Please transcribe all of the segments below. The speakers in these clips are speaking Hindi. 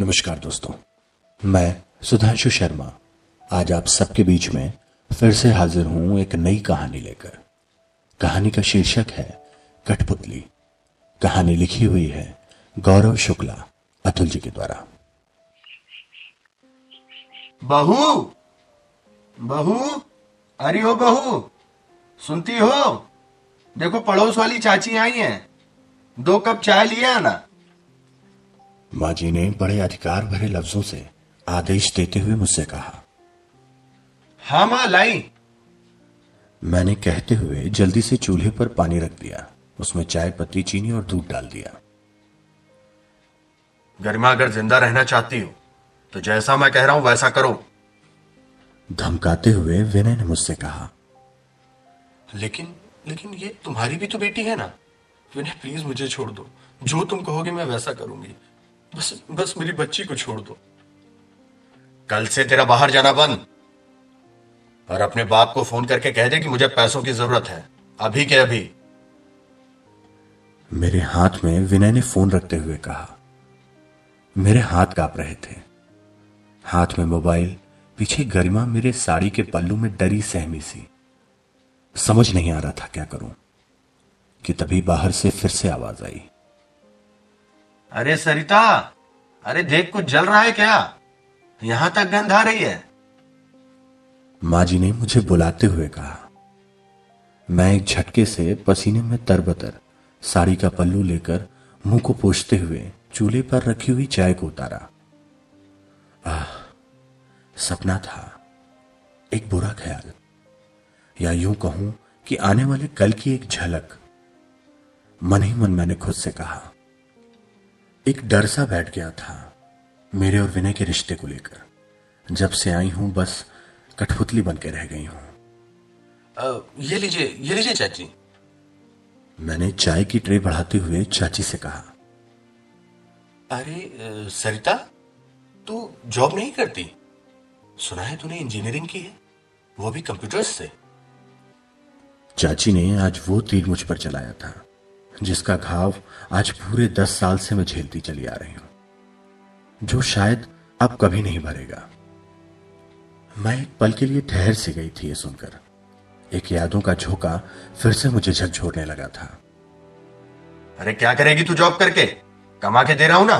नमस्कार दोस्तों, मैं सुधांशु शर्मा आज आप सबके बीच में फिर से हाजिर हूं एक नई कहानी लेकर। कहानी का शीर्षक है कठपुतली। कहानी लिखी हुई है गौरव शुक्ला अतुल जी के द्वारा। बहू बहू, अरे ओ बहू, सुनती हो? देखो पड़ोस वाली चाची आई हैं, 2 कप चाय लिए आना। माँ जी ने बड़े अधिकार भरे लफ्जों से आदेश देते हुए मुझसे कहा। हाँ माँ, लाई। मैंने कहते हुए जल्दी से चूल्हे पर पानी रख दिया, उसमें चाय पत्ती, चीनी और दूध डाल दिया। गरिमा, अगर जिंदा रहना चाहती हो तो जैसा मैं कह रहा हूं वैसा करो, धमकाते हुए विनय ने मुझसे कहा। लेकिन ये तुम्हारी भी तो बेटी है ना विनय, प्लीज मुझे छोड़ दो, जो तुम कहोगे मैं वैसा करूंगी, बस मेरी बच्ची को छोड़ दो। कल से तेरा बाहर जाना बंद, और अपने बाप को फोन करके कह दे कि मुझे पैसों की जरूरत है, अभी के अभी। मेरे हाथ में विनय ने फोन रखते हुए कहा। मेरे हाथ कांप रहे थे, हाथ में मोबाइल, पीछे गरिमा मेरे साड़ी के पल्लू में डरी सहमी सी। समझ नहीं आ रहा था क्या करूं कि तभी बाहर से फिर से आवाज आई। अरे सरिता, अरे देख कुछ जल रहा है क्या, यहां तक गंध आ रही है। माँ जी ने मुझे बुलाते हुए कहा। मैं एक झटके से पसीने में तरबतर साड़ी का पल्लू लेकर मुंह को पोंछते हुए चूल्हे पर रखी हुई चाय को उतारा। आह, सपना था, एक बुरा ख्याल, या यूं कहूं कि आने वाले कल की एक झलक। मन ही मन मैंने खुद से कहा। एक डर सा बैठ गया था मेरे और विनय के रिश्ते को लेकर। जब से आई हूं बस कठपुतली बनके रह गई हूं। ये लीजिए चाची। मैंने चाय की ट्रे बढ़ाते हुए चाची से कहा। अरे सरिता, तू जॉब नहीं करती? सुना है तूने इंजीनियरिंग की है, वो भी कंप्यूटर्स से। चाची ने आज वो तीर मुझ पर चलाया था जिसका घाव आज पूरे 10 साल से मैं झेलती चली आ रही हूं, जो शायद अब कभी नहीं भरेगा। मैं एक पल के लिए ठहर सी गई थी ये सुनकर। एक यादों का झोंका फिर से मुझे झकझोरने लगा था। अरे क्या करेगी तू जॉब करके? कमा के दे रहा हूं ना,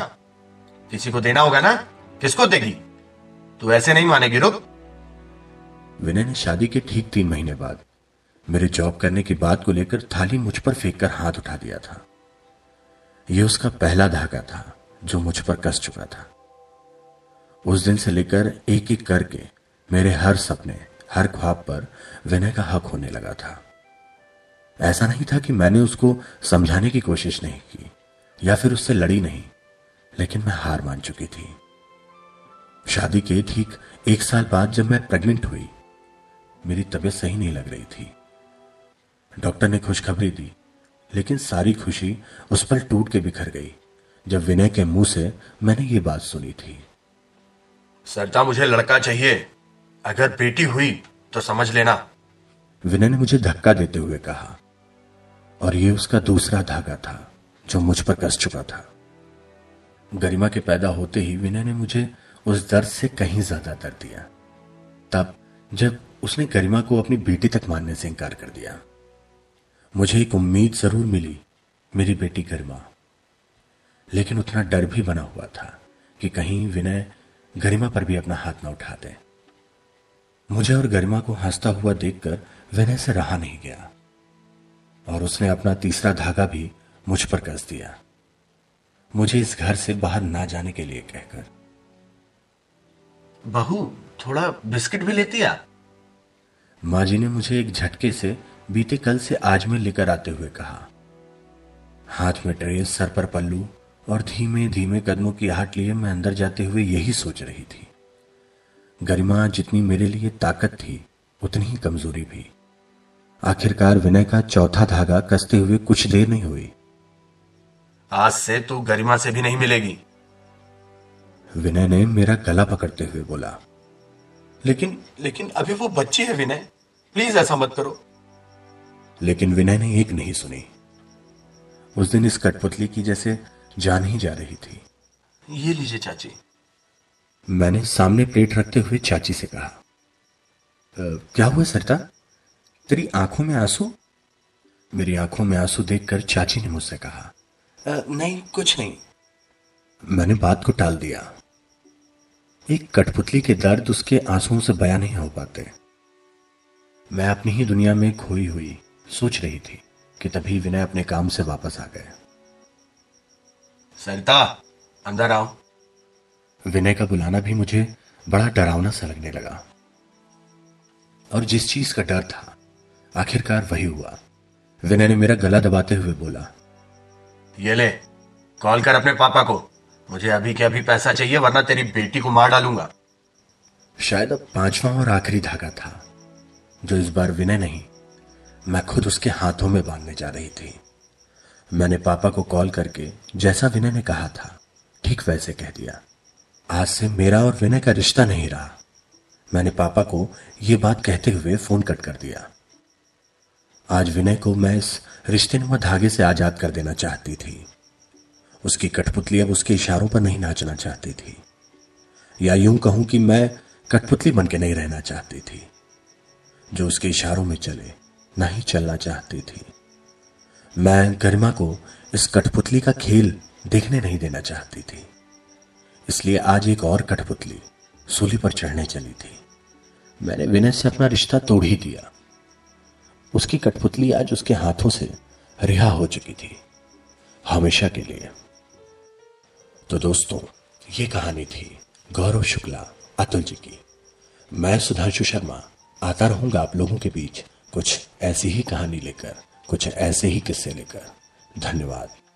किसी को देना होगा ना, किसको देगी तू? ऐसे नहीं मानेगी, रुक। विनय ने शादी के ठीक 3 महीने बाद मेरे जॉब करने की बात को लेकर थाली मुझ पर फेंक कर हाथ उठा दिया था। यह उसका पहला धागा था जो मुझ पर कस चुका था। उस दिन से लेकर एक एक करके मेरे हर सपने, हर ख्वाब पर विनय का हक होने लगा था। ऐसा नहीं था कि मैंने उसको समझाने की कोशिश नहीं की या फिर उससे लड़ी नहीं, लेकिन मैं हार मान चुकी थी। शादी के ठीक 1 साल बाद जब मैं प्रेग्नेंट हुई, मेरी तबीयत सही नहीं लग रही थी। डॉक्टर ने खुशखबरी दी, लेकिन सारी खुशी उस पर टूट के बिखर गई जब विनय के मुंह से मैंने ये बात सुनी थी। सरता, मुझे लड़का चाहिए, अगर बेटी हुई तो समझ लेना, विनय ने मुझे धक्का देते हुए कहा। और ये उसका दूसरा धागा था जो मुझ पर कस चुका था। गरिमा के पैदा होते ही विनय ने मुझे उस दर्द से कहीं ज्यादा दर्द दिया, तब जब उसने गरिमा को अपनी बेटी तक मानने से इनकार कर दिया। मुझे एक उम्मीद जरूर मिली, मेरी बेटी गरिमा, लेकिन उतना डर भी बना हुआ था कि कहीं विनय गरिमा पर भी अपना हाथ न उठा दे। मुझे और गरिमा को हंसता हुआ देखकर विनय से रहा नहीं गया, और उसने अपना तीसरा धागा भी मुझ पर कस दिया, मुझे इस घर से बाहर ना जाने के लिए कहकर। बहू, थोड़ा बिस्किट भी लेती आ? माँ जी ने मुझे एक झटके से बीते कल से आज में लेकर आते हुए कहा। हाथ में ट्रे, सर पर पल्लू और धीमे धीमे कदमों की आहट लिए मैं अंदर जाते हुए यही सोच रही थी। गरिमा जितनी मेरे लिए ताकत थी, उतनी ही कमजोरी भी। आखिरकार विनय का चौथा धागा कसते हुए कुछ देर नहीं हुई। आज से तू गरिमा से भी नहीं मिलेगी, विनय ने मेरा गला पकड़ते हुए बोला। लेकिन अभी वो बच्ची है विनय, प्लीज ऐसा मत करो। लेकिन विनय ने एक नहीं सुनी। उस दिन इस कठपुतली की जैसे जान ही जा रही थी। ये लीजिए चाची। मैंने सामने प्लेट रखते हुए चाची से कहा। क्या हुआ सरता, तेरी आंखों में आंसू? मेरी आंखों में आंसू देखकर चाची ने मुझसे कहा, नहीं कुछ नहीं। मैंने बात को टाल दिया। एक कठपुतली के दर्द उसके आंसुओं से बयां नहीं हो पाते। मैं अपनी ही दुनिया में खोई हुई सोच रही थी कि तभी विनय अपने काम से वापस आ गए। सरिता अंदर आओ। विनय का बुलाना भी मुझे बड़ा डरावना सा लगने लगा, और जिस चीज का डर था आखिरकार वही हुआ। विनय ने मेरा गला दबाते हुए बोला, ये ले, कॉल कर अपने पापा को, मुझे अभी के अभी पैसा चाहिए वरना तेरी बेटी को मार डालूंगा। शायद अब पांचवा और आखिरी धागा था जो इस बार विनय नहीं मैं खुद उसके हाथों में बांधने जा रही थी। मैंने पापा को कॉल करके जैसा विनय ने कहा था ठीक वैसे कह दिया। आज से मेरा और विनय का रिश्ता नहीं रहा। मैंने पापा को ये बात कहते हुए फोन कट कर दिया। आज विनय को मैं इस रिश्तेनुमा धागे से आजाद कर देना चाहती थी। उसकी कठपुतली अब उसके इशारों पर नहीं नाचना चाहती थी, या यूं कहूं कि मैं कठपुतली बन के नहीं रहना चाहती थी जो उसके इशारों में चले नहीं चलना चाहती थी। मैं गरिमा को इस कठपुतली का खेल देखने नहीं देना चाहती थी, इसलिए आज एक और कठपुतली सूली पर चढ़ने चली थी। मैंने विनय से अपना रिश्ता तोड़ ही दिया। उसकी कठपुतली आज उसके हाथों से रिहा हो चुकी थी, हमेशा के लिए। तो दोस्तों, ये कहानी थी गौरव शुक्ला, अतुल जी की। मैं सुधांशु शर्मा आता रहूंगा आप लोगों के बीच कुछ ऐसी ही कहानी लेकर, कुछ ऐसे ही किस्से लेकर। धन्यवाद।